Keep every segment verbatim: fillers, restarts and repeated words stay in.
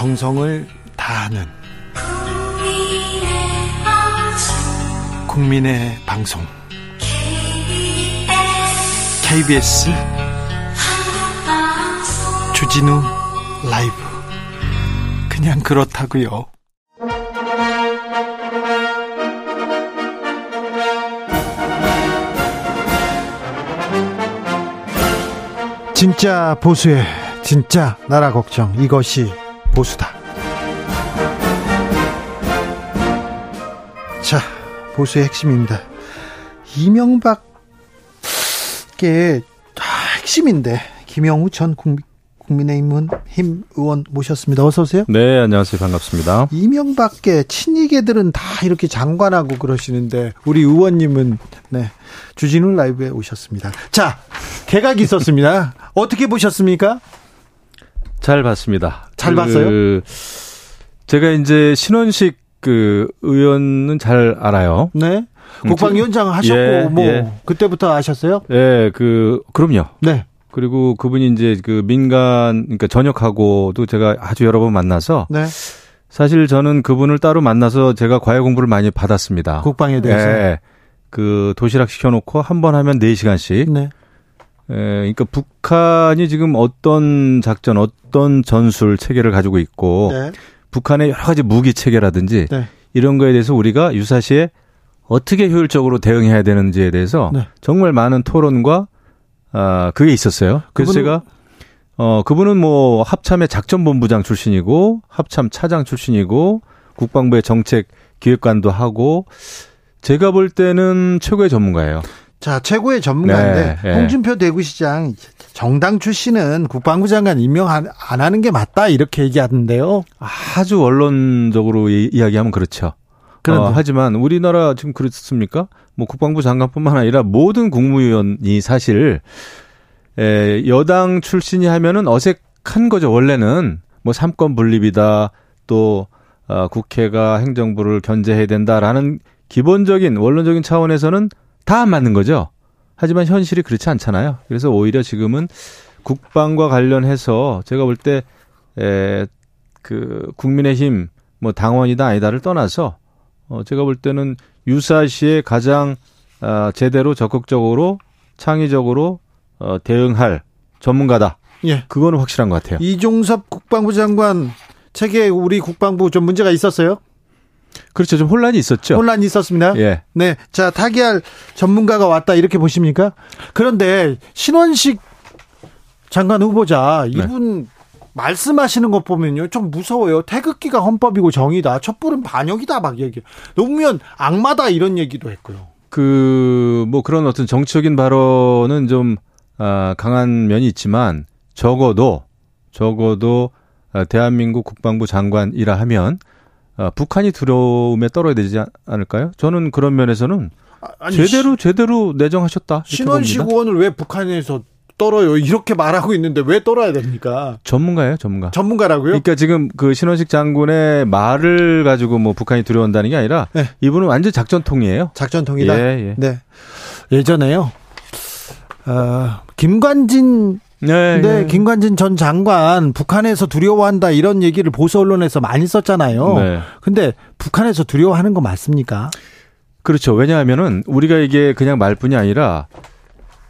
정성을 다하는 국민의 방송 케이비에스 조진우 라이브. 그냥 그렇다고요. 진짜 보수의 진짜 나라 걱정, 이것이 보수다. 자, 보수의 핵심입니다. 이명박의 핵심인데 김영우 전 국민의힘 의원 모셨습니다. 어서 오세요. 네, 안녕하세요. 반갑습니다. 이명박계 친이계들은 다 이렇게 장관하고 그러시는데 우리 의원님은 네, 주진우 라이브에 오셨습니다. 자, 개각이 있었습니다. 어떻게 보셨습니까? 잘 봤습니다. 잘 그, 봤어요? 제가 이제 신원식 그 의원은 잘 알아요. 네. 국방위원장 하셨고 예, 뭐 예. 그때부터 아셨어요? 예, 그 그럼요. 네. 그리고 그분이 이제 그 민간 그러니까 전역하고도 제가 아주 여러 번 만나서 네. 사실 저는 그분을 따로 만나서 제가 과외 공부를 많이 받았습니다. 국방에 대해서. 예. 그 도시락 시켜놓고 한 번 하면 네 시간씩. 네. 예, 그러니까 북한이 지금 어떤 작전, 어떤 전술 체계를 가지고 있고 네. 북한의 여러 가지 무기 체계라든지 네. 이런 거에 대해서 우리가 유사시에 어떻게 효율적으로 대응해야 되는지에 대해서 네. 정말 많은 토론과 아, 그게 있었어요. 그래서 그분은, 제가 어, 그분은 뭐 합참의 작전본부장 출신이고 합참 차장 출신이고 국방부의 정책 기획관도 하고 제가 볼 때는 최고의 전문가예요. 자, 최고의 전문가인데 네, 홍준표 네. 대구시장 정당 출신은 국방부 장관 임명 안 하는 게 맞다 이렇게 얘기하던데요. 아주 원론적으로 이, 이야기하면 그렇죠. 어, 하지만 우리나라 지금 그렇습니까? 뭐 국방부 장관뿐만 아니라 모든 국무위원이 사실 에, 여당 출신이 하면은 어색한 거죠. 원래는 뭐 삼권 분립이다 또 어, 국회가 행정부를 견제해야 된다라는 기본적인 원론적인 차원에서는 다 안 맞는 거죠. 하지만 현실이 그렇지 않잖아요. 그래서 오히려 지금은 국방과 관련해서 제가 볼 때 그 국민의힘 뭐 당원이다 아니다를 떠나서 어 제가 볼 때는 유사시에 가장 아 제대로 적극적으로 창의적으로 어 대응할 전문가다. 예. 그거는 확실한 것 같아요. 이종섭 국방부 장관 책에 우리 국방부 좀 문제가 있었어요? 그렇죠. 좀 혼란이 있었죠. 혼란이 있었습니다. 예. 네. 자, 타개할 전문가가 왔다 이렇게 보십니까? 그런데 신원식 장관 후보자 이분 네. 말씀하시는 것 보면요. 좀 무서워요. 태극기가 헌법이고 정의다. 촛불은 반역이다 막 얘기. 노무현 악마다 이런 얘기도 했고요. 그 뭐 그런 어떤 정치적인 발언은 좀 아, 강한 면이 있지만 적어도 적어도 대한민국 국방부 장관이라 하면 아, 북한이 두려움에 떨어야 되지 않을까요? 저는 그런 면에서는 아니, 제대로 제대로 내정하셨다. 신원식 의원을 왜 북한에서 떨어요? 이렇게 말하고 있는데 왜 떨어야 됩니까? 전문가예요, 전문가. 전문가라고요? 그러니까 지금 그 신원식 장군의 말을 가지고 뭐 북한이 두려운다는 게 아니라 네. 이분은 완전 작전통이에요. 작전통이다. 예, 예. 네. 예전에요. 어, 김관진 네, 네, 네, 김관진 전 장관 북한에서 두려워한다 이런 얘기를 보수 언론에서 많이 썼잖아요. 네. 근데 북한에서 두려워하는 거 맞습니까? 그렇죠. 왜냐하면은 우리가 이게 그냥 말뿐이 아니라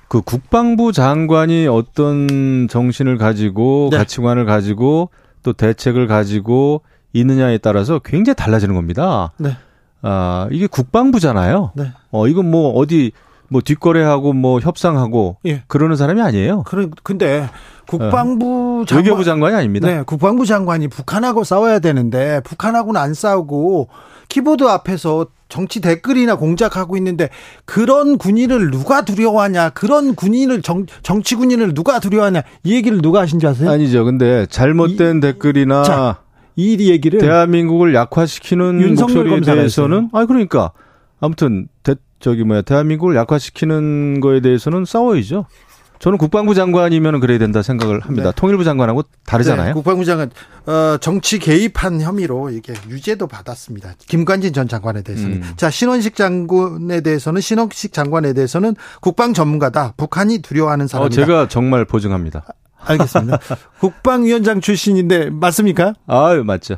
그 국방부 장관이 어떤 정신을 가지고 네. 가치관을 가지고 또 대책을 가지고 있느냐에 따라서 굉장히 달라지는 겁니다. 네. 아, 이게 국방부잖아요. 네. 어, 이건 뭐 어디 뭐 뒷거래하고 뭐 협상하고 예. 그러는 사람이 아니에요. 그런 근데 국방부 장관, 외교부 장관이 아닙니다. 네, 국방부 장관이 북한하고 싸워야 되는데 북한하고는 안 싸우고 키보드 앞에서 정치 댓글이나 공작하고 있는데 그런 군인을 누가 두려워하냐? 그런 군인을 정, 정치 군인을 누가 두려워하냐? 이 얘기를 누가 하신 줄 아세요? 아니죠. 근데 잘못된 이, 댓글이나 자, 이 얘기를 대한민국을 약화시키는 윤석열 검사에 대해서는 아 그러니까 아무튼 대, 저기 뭐야 대한민국을 약화시키는 거에 대해서는 싸워야죠. 저는 국방부 장관이면 그래야 된다 생각을 합니다. 네. 통일부 장관하고 다르잖아요. 네, 국방부 장관 어, 정치 개입한 혐의로 이게 유죄도 받았습니다. 김관진 전 장관에 대해서는. 음. 자, 신원식 장군에 대해서는 신원식 장관에 대해서는 국방 전문가다. 북한이 두려워하는 사람이다. 어, 제가 정말 보증합니다. 알겠습니다. 국방위원장 출신인데 맞습니까? 아유, 맞죠.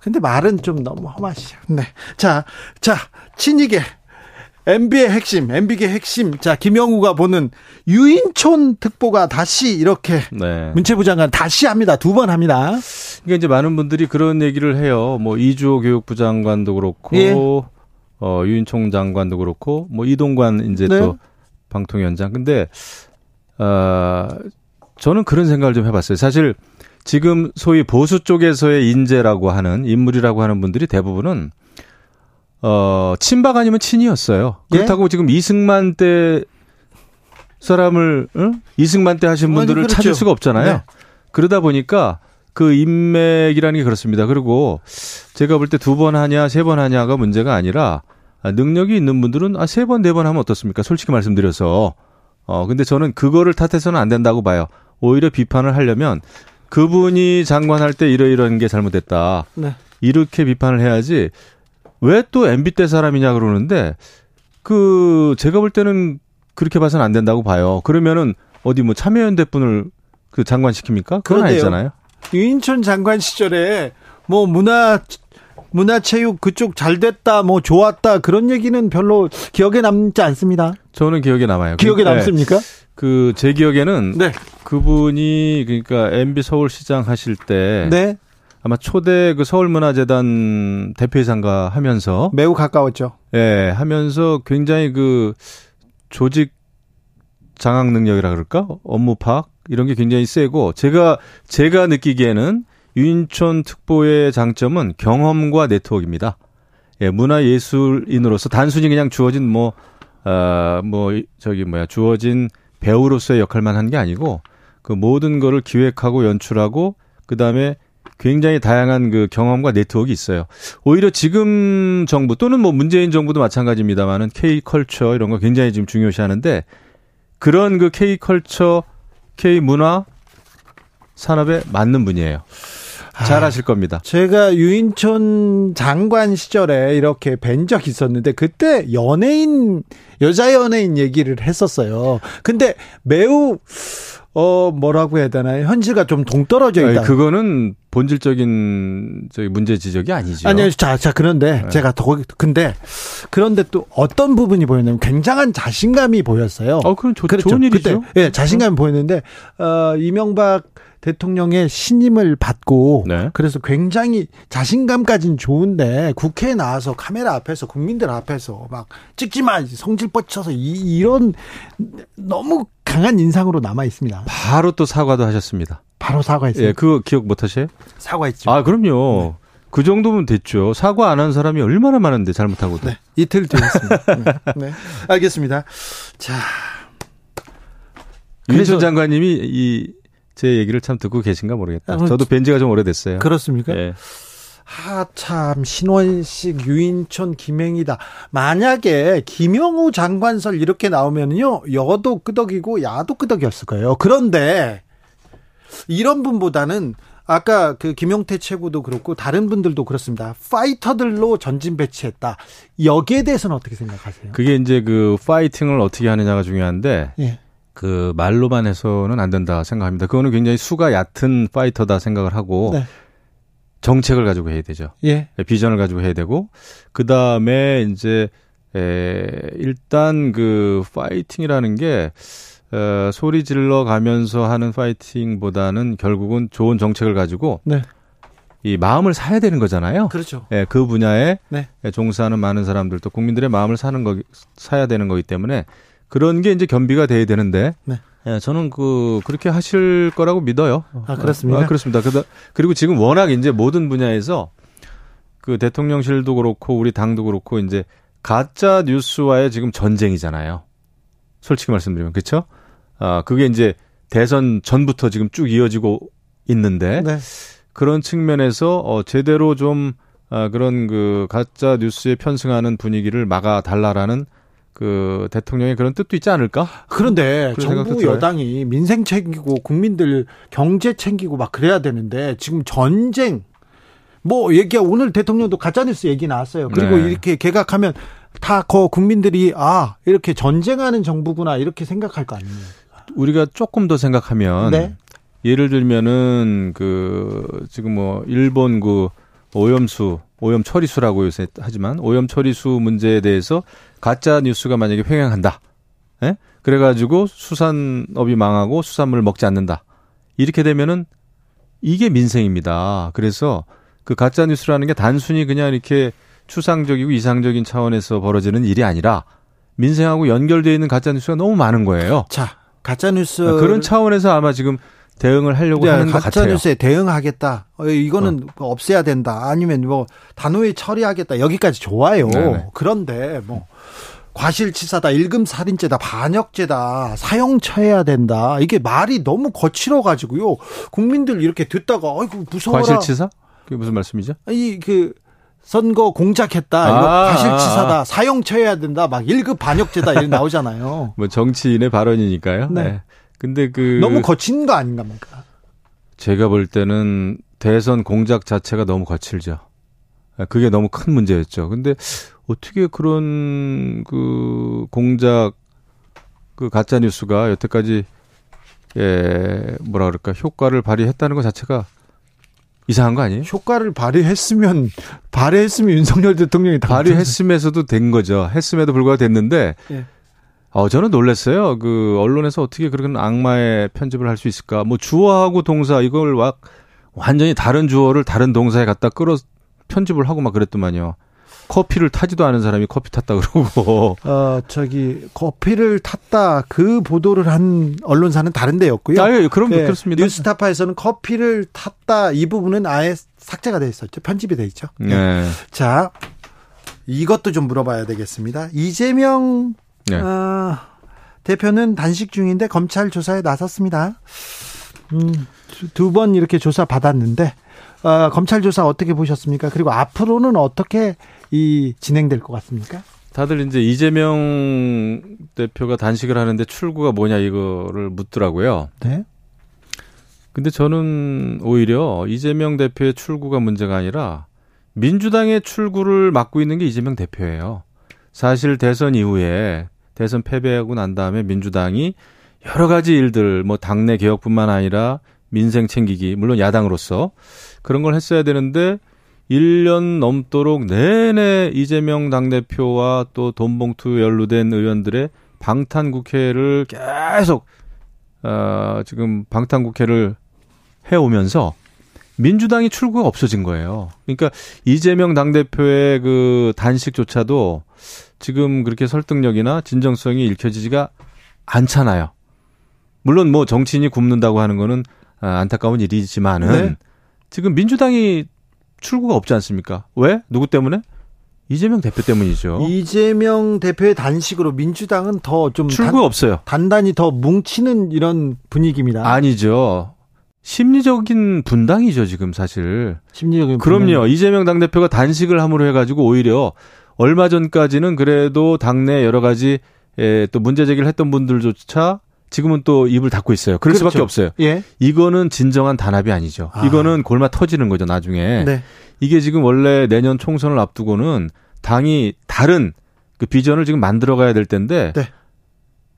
근데 말은 좀 너무 험하시죠. 네. 자, 자, 친이계. 엠비의 핵심, 엠비계 핵심. 자, 김영우가 보는 유인촌 특보가 다시 이렇게 네. 문체부 장관 다시 합니다. 두 번 합니다. 그러니까 이제 많은 분들이 그런 얘기를 해요. 뭐 이주호 교육부 장관도 그렇고, 예. 어, 유인촌 장관도 그렇고, 뭐 이동관 이제 네. 또 방통위원장. 근데 어, 저는 그런 생각을 좀 해봤어요. 사실 지금 소위 보수 쪽에서의 인재라고 하는 인물이라고 하는 분들이 대부분은 어, 친박 아니면 친이었어요. 그렇다고 예? 지금 이승만 때 사람을, 응? 이승만 때 하신 분들을 그렇죠. 찾을 수가 없잖아요. 네. 그러다 보니까 그 인맥이라는 게 그렇습니다. 그리고 제가 볼 때 두 번 하냐, 세 번 하냐가 문제가 아니라 능력이 있는 분들은 아, 세 번, 네 번 하면 어떻습니까? 솔직히 말씀드려서. 어, 근데 저는 그거를 탓해서는 안 된다고 봐요. 오히려 비판을 하려면 그분이 장관할 때 이러이러한 게 잘못됐다. 네. 이렇게 비판을 해야지 왜 또 엠비 때 사람이냐 그러는데 그 제가 볼 때는 그렇게 봐서는 안 된다고 봐요. 그러면은 어디 뭐 참여연대 분을 그 장관 시킵니까? 그건 아니잖아요. 유인촌 장관 시절에 뭐 문화 문화체육 그쪽 잘됐다 뭐 좋았다 그런 얘기는 별로 기억에 남지 않습니다. 저는 기억에 남아요. 기억에 남습니까? 그 제 기억에는 네. 그분이 그러니까 엠비 서울시장 하실 때 네. 아마 초대 그 서울문화재단 대표이사인가 하면서 매우 가까웠죠. 예, 하면서 굉장히 그 조직 장악 능력이라 그럴까? 업무 파악 이런 게 굉장히 세고 제가 제가 느끼기에는 유인촌 특보의 장점은 경험과 네트워크입니다. 예, 문화예술인으로서 단순히 그냥 주어진 뭐 아, 뭐 저기 뭐야 주어진 배우로서의 역할만 한 게 아니고 그 모든 거를 기획하고 연출하고 그 다음에 굉장히 다양한 그 경험과 네트워크가 있어요. 오히려 지금 정부 또는 뭐 문재인 정부도 마찬가지입니다만은 K컬처 이런 거 굉장히 지금 중요시하는데 그런 그 K컬처, K문화 산업에 맞는 분이에요. 잘하실 겁니다. 아, 제가 유인촌 장관 시절에 이렇게 뵌 적이 있었는데 그때 연예인 여자 연예인 얘기를 했었어요. 근데 매우 어 뭐라고 해야 되나요? 현실과 좀 동떨어져 있다. 아니, 그거는 본질적인 저기 문제 지적이 아니죠. 아니요, 자, 자 그런데 네. 제가 더 근데 그런데 또 어떤 부분이 보였냐면 굉장한 자신감이 보였어요. 어, 그건 조, 그렇죠. 좋은 일이죠. 그때, 예, 자신감이 보였는데 어, 이명박 대통령의 신임을 받고 네. 그래서 굉장히 자신감까지는 좋은데 국회에 나와서 카메라 앞에서 국민들 앞에서 막 찍지 마 성질 뻗쳐서 이, 이런 너무 강한 인상으로 남아 있습니다. 바로 또 사과도 하셨습니다. 바로 사과했어요. 예, 그거 기억 못 하세요? 사과했죠. 아, 그럼요. 네. 그 정도면 됐죠. 사과 안 한 사람이 얼마나 많은데 잘못하고도. 네. 이틀 뒤였습니다. 네. 네. 알겠습니다. 자, 윤전 장관님이 이 제 얘기를 참 듣고 계신가 모르겠다. 저도 뵌 지가 좀 오래됐어요. 그렇습니까? 예. 아, 참 신원식, 유인촌, 김행이다. 만약에 김영우 장관설 이렇게 나오면요. 여도 끄덕이고 야도 끄덕이었을 거예요. 그런데 이런 분보다는 아까 그 김용태 최고도 그렇고 다른 분들도 그렇습니다. 파이터들로 전진 배치했다. 여기에 대해서는 어떻게 생각하세요? 그게 이제 그 파이팅을 어떻게 하느냐가 중요한데 예. 그 말로만 해서는 안 된다 생각합니다. 그거는 굉장히 수가 얕은 파이터다 생각을 하고 네. 정책을 가지고 해야 되죠. 예. 비전을 가지고 해야 되고 그 다음에 이제 에 일단 그 파이팅이라는 게 에 소리 질러 가면서 하는 파이팅보다는 결국은 좋은 정책을 가지고 네. 이 마음을 사야 되는 거잖아요. 그렇죠. 예, 그 분야에 네. 종사하는 많은 사람들 또 국민들의 마음을 사는 거 사야 되는 거기 때문에. 그런 게 이제 겸비가 돼야 되는데, 네. 예, 저는 그, 그렇게 하실 거라고 믿어요. 아, 그렇습니다. 아, 그렇습니다. 그다, 그리고 지금 워낙 이제 모든 분야에서 그 대통령실도 그렇고, 우리 당도 그렇고, 이제 가짜 뉴스와의 지금 전쟁이잖아요. 솔직히 말씀드리면, 그쵸? 아, 그게 이제 대선 전부터 지금 쭉 이어지고 있는데, 네. 그런 측면에서, 어, 제대로 좀, 아, 그런 그 가짜 뉴스에 편승하는 분위기를 막아달라라는 그 대통령의 그런 뜻도 있지 않을까? 그런데 정부 여당이 민생 챙기고 국민들 경제 챙기고 막 그래야 되는데 지금 전쟁 뭐 얘기 오늘 대통령도 가짜뉴스 얘기 나왔어요. 그리고 네. 이렇게 개각하면 다 거 국민들이 아 이렇게 전쟁하는 정부구나 이렇게 생각할 거 아니에요. 우리가 조금 더 생각하면 네. 예를 들면은 그 지금 뭐 일본 그 오염수, 오염 처리수라고 요새 하지만 오염 처리수 문제에 대해서 가짜 뉴스가 만약에 횡행한다. 예? 그래가지고 수산업이 망하고 수산물을 먹지 않는다. 이렇게 되면은 이게 민생입니다. 그래서 그 가짜 뉴스라는 게 단순히 그냥 이렇게 추상적이고 이상적인 차원에서 벌어지는 일이 아니라 민생하고 연결되어 있는 가짜 뉴스가 너무 많은 거예요. 자, 가짜 뉴스 그런 차원에서 아마 지금 대응을 하려고 네, 하는 것 같아요. 가짜 뉴스에 대응하겠다. 이거는 어. 없애야 된다. 아니면 뭐 단호히 처리하겠다. 여기까지 좋아요. 네네. 그런데 뭐 과실치사다, 일금살인죄다, 반역죄다, 사형처해야 된다. 이게 말이 너무 거칠어가지고요. 국민들 이렇게 듣다가 아이고 무서워라. 과실치사? 그게 무슨 말씀이죠? 이 그 선거 공작했다, 이거 아, 과실치사다, 아. 사형처해야 된다, 막 일급 반역죄다 이런 나오잖아요. 뭐 정치인의 발언이니까요. 네. 네. 근데 그 너무 거친 거 아닌가입니까? 제가 볼 때는 대선 공작 자체가 너무 거칠죠. 그게 너무 큰 문제였죠. 근데 어떻게 그런 그 공작 그 가짜 뉴스가 여태까지 예 뭐라 그럴까 효과를 발휘했다는 것 자체가 이상한 거 아니에요? 효과를 발휘했으면 발휘했으면 윤석열 대통령이 발휘했음에서도 된 거죠. 했음에도 불구하고 됐는데 예. 어 저는 놀랐어요. 그 언론에서 어떻게 그런 악마의 편집을 할 수 있을까? 뭐 주어하고 동사 이걸 막 완전히 다른 주어를 다른 동사에 갖다 끌어 편집을 하고 막 그랬더만요. 커피를 타지도 않은 사람이 커피 탔다 그러고. 어, 저기, 커피를 탔다 그 보도를 한 언론사는 다른데였고요. 아, 예, 그럼 네, 그렇습니다. 뉴스타파에서는 커피를 탔다 이 부분은 아예 삭제가 돼 있었죠. 편집이 돼 있죠. 네. 네. 자, 이것도 좀 물어봐야 되겠습니다. 이재명 네. 어, 대표는 단식 중인데 검찰 조사에 나섰습니다. 음, 두 번 이렇게 조사 받았는데. 어, 검찰 조사 어떻게 보셨습니까? 그리고 앞으로는 어떻게 이 진행될 것 같습니까? 다들 이제 이재명 대표가 단식을 하는데 출구가 뭐냐 이거를 묻더라고요. 네. 근데 저는 오히려 이재명 대표의 출구가 문제가 아니라 민주당의 출구를 막고 있는 게 이재명 대표예요. 사실 대선 이후에 대선 패배하고 난 다음에 민주당이 여러 가지 일들, 뭐 당내 개혁뿐만 아니라 민생 챙기기, 물론 야당으로서 그런 걸 했어야 되는데 일 년 넘도록 내내 이재명 당대표와 또 돈봉투 연루된 의원들의 방탄국회를 계속 어, 지금 방탄국회를 해오면서 민주당이 출구가 없어진 거예요. 그러니까 이재명 당대표의 그 단식조차도 지금 그렇게 설득력이나 진정성이 읽혀지지가 않잖아요. 물론 뭐 정치인이 굶는다고 하는 거는 안타까운 일이지만은 네. 지금 민주당이 출구가 없지 않습니까? 왜? 누구 때문에? 이재명 대표 때문이죠. 이재명 대표의 단식으로 민주당은 더 좀 출구가 없어요. 단단히 더 뭉치는 이런 분위기입니다. 아니죠. 심리적인 분당이죠 지금 사실. 심리적인 분당. 그럼요. 이재명 당대표가 단식을 함으로 해가지고 오히려 얼마 전까지는 그래도 당내 여러 가지 예, 또 문제 제기를 했던 분들조차 지금은 또 입을 닫고 있어요. 그럴 그렇죠. 수밖에 없어요. 예. 이거는 진정한 단합이 아니죠. 아. 이거는 골마 터지는 거죠, 나중에. 네. 이게 지금 원래 내년 총선을 앞두고는 당이 다른 그 비전을 지금 만들어가야 될 텐데 네.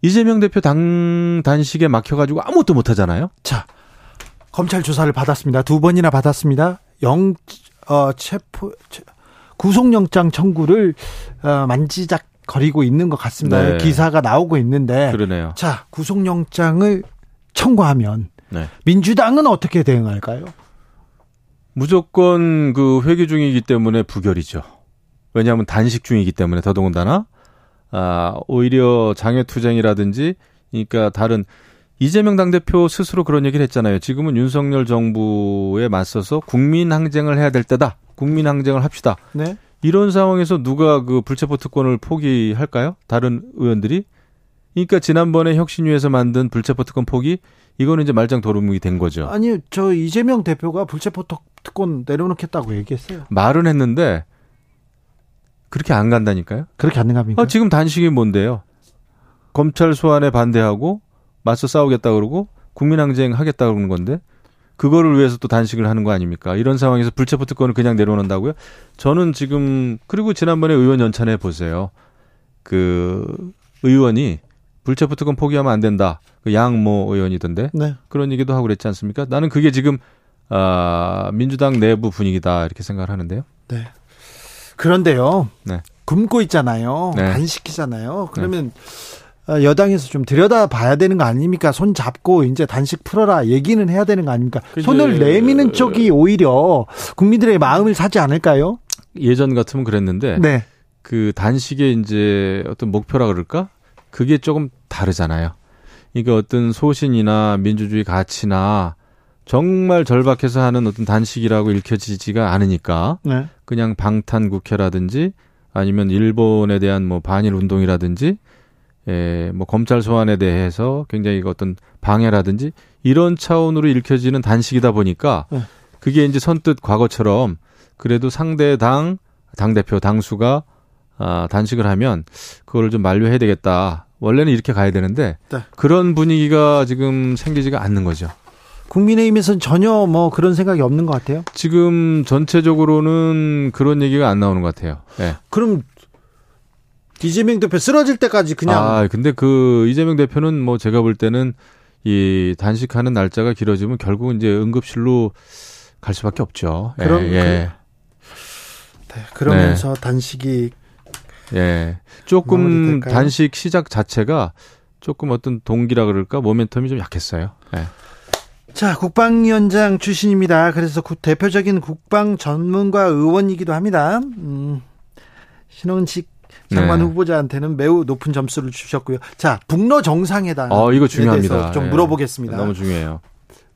이재명 대표 당 단식에 막혀가지고 아무것도 못하잖아요. 자, 검찰 조사를 받았습니다. 두 번이나 받았습니다. 영, 어, 체포, 구속영장 청구를 어, 만지작. 거리고 있는 것 같습니다. 네. 기사가 나오고 있는데. 그러네요. 자, 구속영장을 청구하면 네. 민주당은 어떻게 대응할까요? 무조건 그 회기 중이기 때문에 부결이죠. 왜냐하면 단식 중이기 때문에 더더군다나 아, 오히려 장외투쟁이라든지 그러니까 다른 이재명 당대표 스스로 그런 얘기를 했잖아요. 지금은 윤석열 정부에 맞서서 국민항쟁을 해야 될 때다. 국민항쟁을 합시다. 네. 이런 상황에서 누가 그 불체포 특권을 포기할까요? 다른 의원들이? 그러니까 지난번에 혁신위에서 만든 불체포 특권 포기 이거는 이제 말짱 도루묵이 된 거죠. 아니요. 저 이재명 대표가 불체포 특권 내려놓겠다고 얘기했어요. 말은 했는데 그렇게 안 간다니까요. 그렇게 안 갑니까? 아, 지금 단식이 뭔데요? 검찰 소환에 반대하고 맞서 싸우겠다 그러고 국민항쟁 하겠다 그러는 건데. 그거를 위해서 또 단식을 하는 거 아닙니까? 이런 상황에서 불체포 특권을 그냥 내려놓는다고요? 저는 지금 그리고 지난번에 의원 연찬회 보세요. 그 의원이 불체포특권 포기하면 안 된다. 그 양모 의원이던데. 네. 그런 얘기도 하고 그랬지 않습니까? 나는 그게 지금 아, 민주당 내부 분위기다 이렇게 생각을 하는데요. 네. 그런데요. 네. 굶고 있잖아요. 네. 단식이잖아요. 그러면 네. 여당에서 좀 들여다봐야 되는 거 아닙니까? 손 잡고 이제 단식 풀어라 얘기는 해야 되는 거 아닙니까? 그치. 손을 내미는 쪽이 오히려 국민들의 마음을 사지 않을까요? 예전 같으면 그랬는데 네. 그 단식의 이제 어떤 목표라 그럴까? 그게 조금 다르잖아요. 그러니까 어떤 소신이나 민주주의 가치나 정말 절박해서 하는 어떤 단식이라고 읽혀지지가 않으니까 네. 그냥 방탄국회라든지 아니면 일본에 대한 뭐 반일 운동이라든지 에 뭐 검찰 소환에 대해서 굉장히 어떤 방해라든지 이런 차원으로 읽혀지는 단식이다 보니까 네. 그게 이제 선뜻 과거처럼 그래도 상대 당, 당대표, 당수가 아, 단식을 하면 그걸 좀 만료해야 되겠다. 원래는 이렇게 가야 되는데 네. 그런 분위기가 지금 생기지가 않는 거죠. 국민의힘에서는 전혀 뭐 그런 생각이 없는 것 같아요. 지금 전체적으로는 그런 얘기가 안 나오는 것 같아요. 네. 그럼 이재명 대표 쓰러질 때까지 그냥. 아, 근데 그 이재명 대표는 뭐 제가 볼 때는 이 단식하는 날짜가 길어지면 결국 이제 응급실로 갈 수밖에 없죠. 그럼 예. 예. 그, 네, 그러면서 네. 단식이. 예. 조금 단식 시작 자체가 조금 어떤 동기라 그럴까 모멘텀이 좀 약했어요. 예. 자, 국방위원장 출신입니다. 그래서 그 대표적인 국방 전문가 의원이기도 합니다. 음, 신원식 장관 네. 후보자한테는 매우 높은 점수를 주셨고요. 자, 북러 정상회담. 어, 이거 중요합니다. 좀 예. 물어보겠습니다. 너무 중요해요.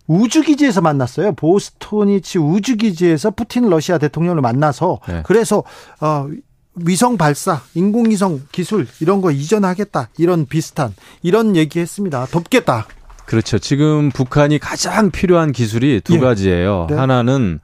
우주기지에서 만났어요. 보스토니치 우주기지에서 푸틴 러시아 대통령을 만나서 네. 그래서 어, 위성 발사, 인공위성 기술 이런 거 이전하겠다. 이런 비슷한 이런 얘기했습니다. 돕겠다. 그렇죠. 지금 북한이 가장 필요한 기술이 두 예. 가지예요. 네. 하나는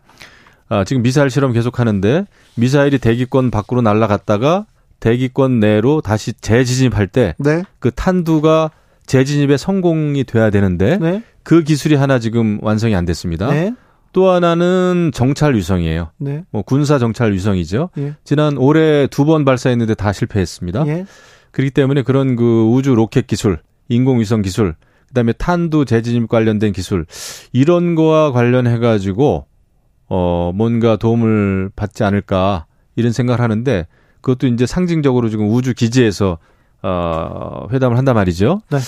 아, 지금 미사일 실험 계속하는데 미사일이 대기권 밖으로 날아갔다가 대기권 내로 다시 재진입할 때 그 네. 탄두가 재진입에 성공이 돼야 되는데 네. 그 기술이 하나 지금 완성이 안 됐습니다. 네. 또 하나는 정찰 위성이에요. 네. 뭐 군사 정찰 위성이죠. 예. 지난 올해 두 번 발사했는데 다 실패했습니다. 예. 그렇기 때문에 그런 그 우주 로켓 기술, 인공위성 기술 그다음에 탄두 재진입 관련된 기술 이런 거와 관련해 가지고 어 뭔가 도움을 받지 않을까 이런 생각을 하는데 그것도 이제 상징적으로 지금 우주 기지에서 어 회담을 한단 말이죠. 네.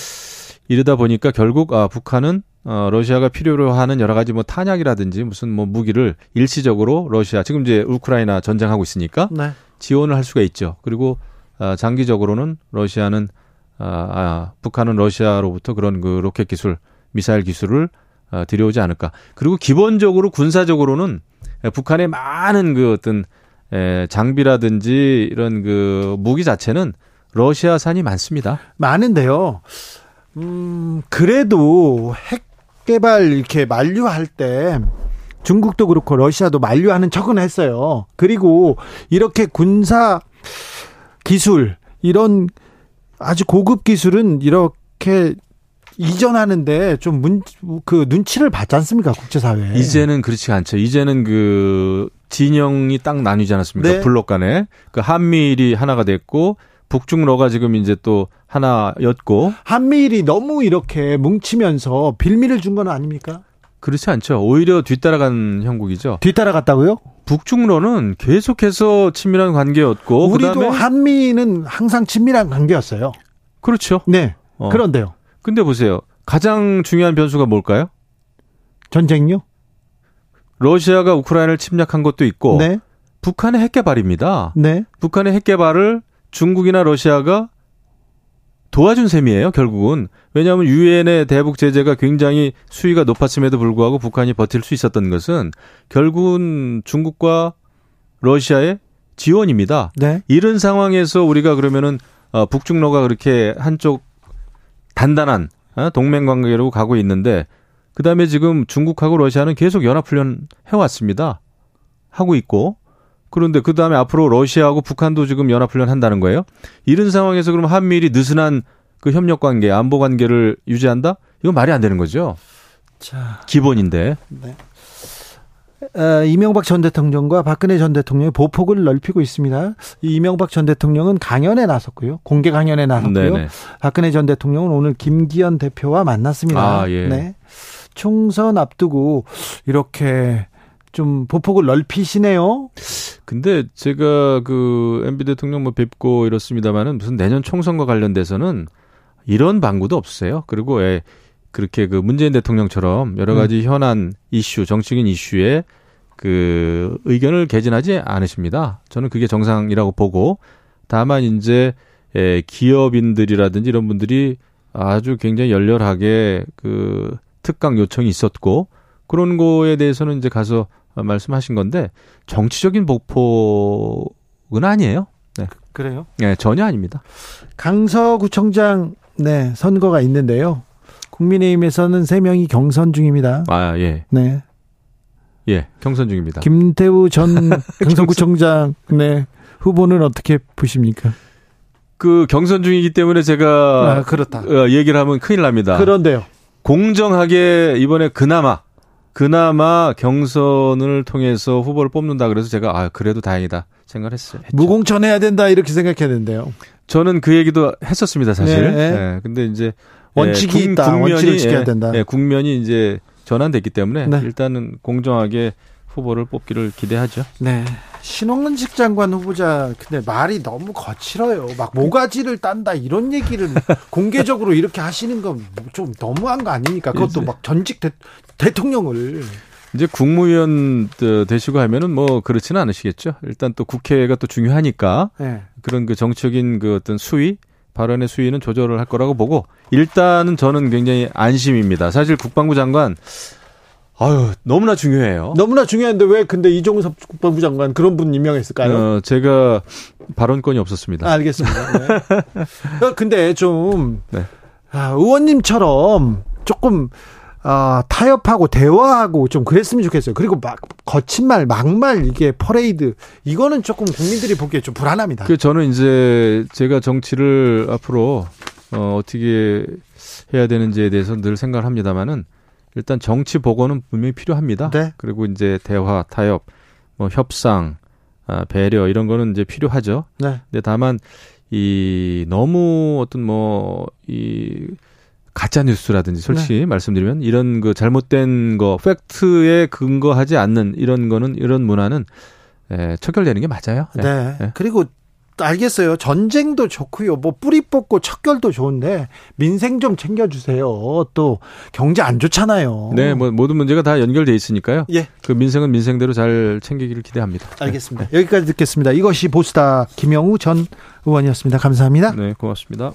이러다 보니까 결국 아 북한은 어 러시아가 필요로 하는 여러 가지 뭐 탄약이라든지 무슨 뭐 무기를 일시적으로 러시아 지금 이제 우크라이나 전쟁하고 있으니까 네. 지원을 할 수가 있죠. 그리고 아 장기적으로는 러시아는 아, 아, 북한은 러시아로부터 그런 그 로켓 기술, 미사일 기술을 아, 들여오지 않을까. 그리고 기본적으로 군사적으로는 북한의 많은 그 어떤 에, 장비라든지 이런 그 무기 자체는 러시아산이 많습니다. 많은데요. 음, 그래도 핵 개발 이렇게 만류할 때 중국도 그렇고 러시아도 만류하는 척은 했어요. 그리고 이렇게 군사 기술 이런 아주 고급 기술은 이렇게 이전하는데 좀 문, 그 눈치를 봤지 않습니까? 국제사회에. 이제는 그렇지 않죠. 이제는 그 진영이 딱 나뉘지 않았습니까? 네. 블록 간에. 그 한미일이 하나가 됐고 북중러가 지금 이제 또 하나였고. 한미일이 너무 이렇게 뭉치면서 빌미를 준 건 아닙니까? 그렇지 않죠. 오히려 뒤따라간 형국이죠. 뒤따라갔다고요? 북중러는 계속해서 친밀한 관계였고 우리도 그다음에 한미는 항상 친밀한 관계였어요. 그렇죠. 네. 어. 그런데요. 근데 보세요. 가장 중요한 변수가 뭘까요? 전쟁요? 러시아가 우크라이나를 침략한 것도 있고 네. 북한의 핵개발입니다. 네. 북한의 핵개발을 중국이나 러시아가 도와준 셈이에요. 결국은. 왜냐하면 유엔의 대북 제재가 굉장히 수위가 높았음에도 불구하고 북한이 버틸 수 있었던 것은 결국은 중국과 러시아의 지원입니다. 네. 이런 상황에서 우리가 그러면은 북중러가 그렇게 한쪽 단단한 동맹관계로 가고 있는데 그다음에 지금 중국하고 러시아는 계속 연합훈련 해왔습니다. 하고 있고. 그런데 그다음에 앞으로 러시아하고 북한도 지금 연합훈련 한다는 거예요. 이런 상황에서 그럼 한미일이 느슨한 그 협력 관계, 안보 관계를 유지한다? 이건 말이 안 되는 거죠. 자, 기본인데. 네. 이명박 전 대통령과 박근혜 전 대통령의 보폭을 넓히고 있습니다. 이명박 전 대통령은 강연에 나섰고요. 공개 강연에 나섰고요. 네네. 박근혜 전 대통령은 오늘 김기현 대표와 만났습니다. 아, 예. 네. 총선 앞두고 이렇게 좀 보폭을 넓히시네요. 근데 제가 그 엠비 대통령 뭐 뵙고 이렇습니다마는 무슨 내년 총선과 관련돼서는 이런 방구도 없으세요. 그리고 예, 그렇게 그 문재인 대통령처럼 여러 가지 음. 현안 이슈, 정치적인 이슈에 그 의견을 개진하지 않으십니다. 저는 그게 정상이라고 보고 다만 이제 예, 기업인들이라든지 이런 분들이 아주 굉장히 열렬하게 그 특강 요청이 있었고 그런 거에 대해서는 이제 가서 말씀하신 건데 정치적인 보폭은 아니에요. 네. 그래요? 네, 전혀 아닙니다. 강서구청장 네 선거가 있는데요. 국민의힘에서는 세 명이 경선 중입니다. 아 예. 네. 예, 경선 중입니다. 김태우 전 강서구청장 네 후보는 어떻게 보십니까? 그 경선 중이기 때문에 제가 아, 그렇다. 어, 얘기를 하면 큰일 납니다. 그런데요. 공정하게 이번에 그나마. 그나마 경선을 통해서 후보를 뽑는다 그래서 제가 아 그래도 다행이다 생각을 했어요. 했죠. 무공천해야 된다 이렇게 생각했는데요. 저는 그 얘기도 했었습니다 사실. 네. 네. 근데 이제 원칙이 예, 국, 있다. 국면이, 원칙을 지켜야 된다. 예, 국면이 이제 전환됐기 때문에 네. 일단은 공정하게 후보를 뽑기를 기대하죠. 네. 신홍근식 장관 후보자 근데 말이 너무 거칠어요. 막 모가지를 딴다 이런 얘기를 공개적으로 이렇게 하시는 건 좀 너무한 거 아닙니까? 그것도 막 전직 대, 대통령을 이제 국무위원 되시고 하면은 뭐 그렇지는 않으시겠죠. 일단 또 국회가 또 중요하니까 네. 그런 그 정치적인 그 어떤 수위 발언의 수위는 조절을 할 거라고 보고 일단은 저는 굉장히 안심입니다. 사실 국방부 장관 아유, 너무나 중요해요. 너무나 중요한데 왜 근데 이종섭 국방부 장관 그런 분 임명했을까요? 어, 제가 발언권이 없었습니다. 아, 알겠습니다. 네. 근데 좀 네. 아, 의원님처럼 조금 아, 타협하고 대화하고 좀 그랬으면 좋겠어요. 그리고 막 거친 말, 막말 이게 퍼레이드 이거는 조금 국민들이 보기에 좀 불안합니다. 그 저는 이제 제가 정치를 앞으로 어, 어떻게 해야 되는지에 대해서 늘 생각을 합니다만은. 일단 정치 복원은 분명히 필요합니다. 네. 그리고 이제 대화, 타협, 뭐 협상, 아, 배려 이런 거는 이제 필요하죠. 네. 근데 다만 이 너무 어떤 뭐 이 가짜 뉴스라든지 솔직히 네. 말씀드리면 이런 그 잘못된 거, 팩트에 근거하지 않는 이런 거는 이런 문화는 에, 척결되는 게 맞아요. 네. 네. 네. 그리고 알겠어요. 전쟁도 좋고요. 뭐 뿌리 뽑고 척결도 좋은데 민생 좀 챙겨주세요. 또 경제 안 좋잖아요. 네, 뭐 모든 문제가 다 연결돼 있으니까요. 예. 그 민생은 민생대로 잘 챙기기를 기대합니다. 알겠습니다. 네. 여기까지 듣겠습니다. 이것이 보수다 김영우 전 의원이었습니다. 감사합니다. 네, 고맙습니다.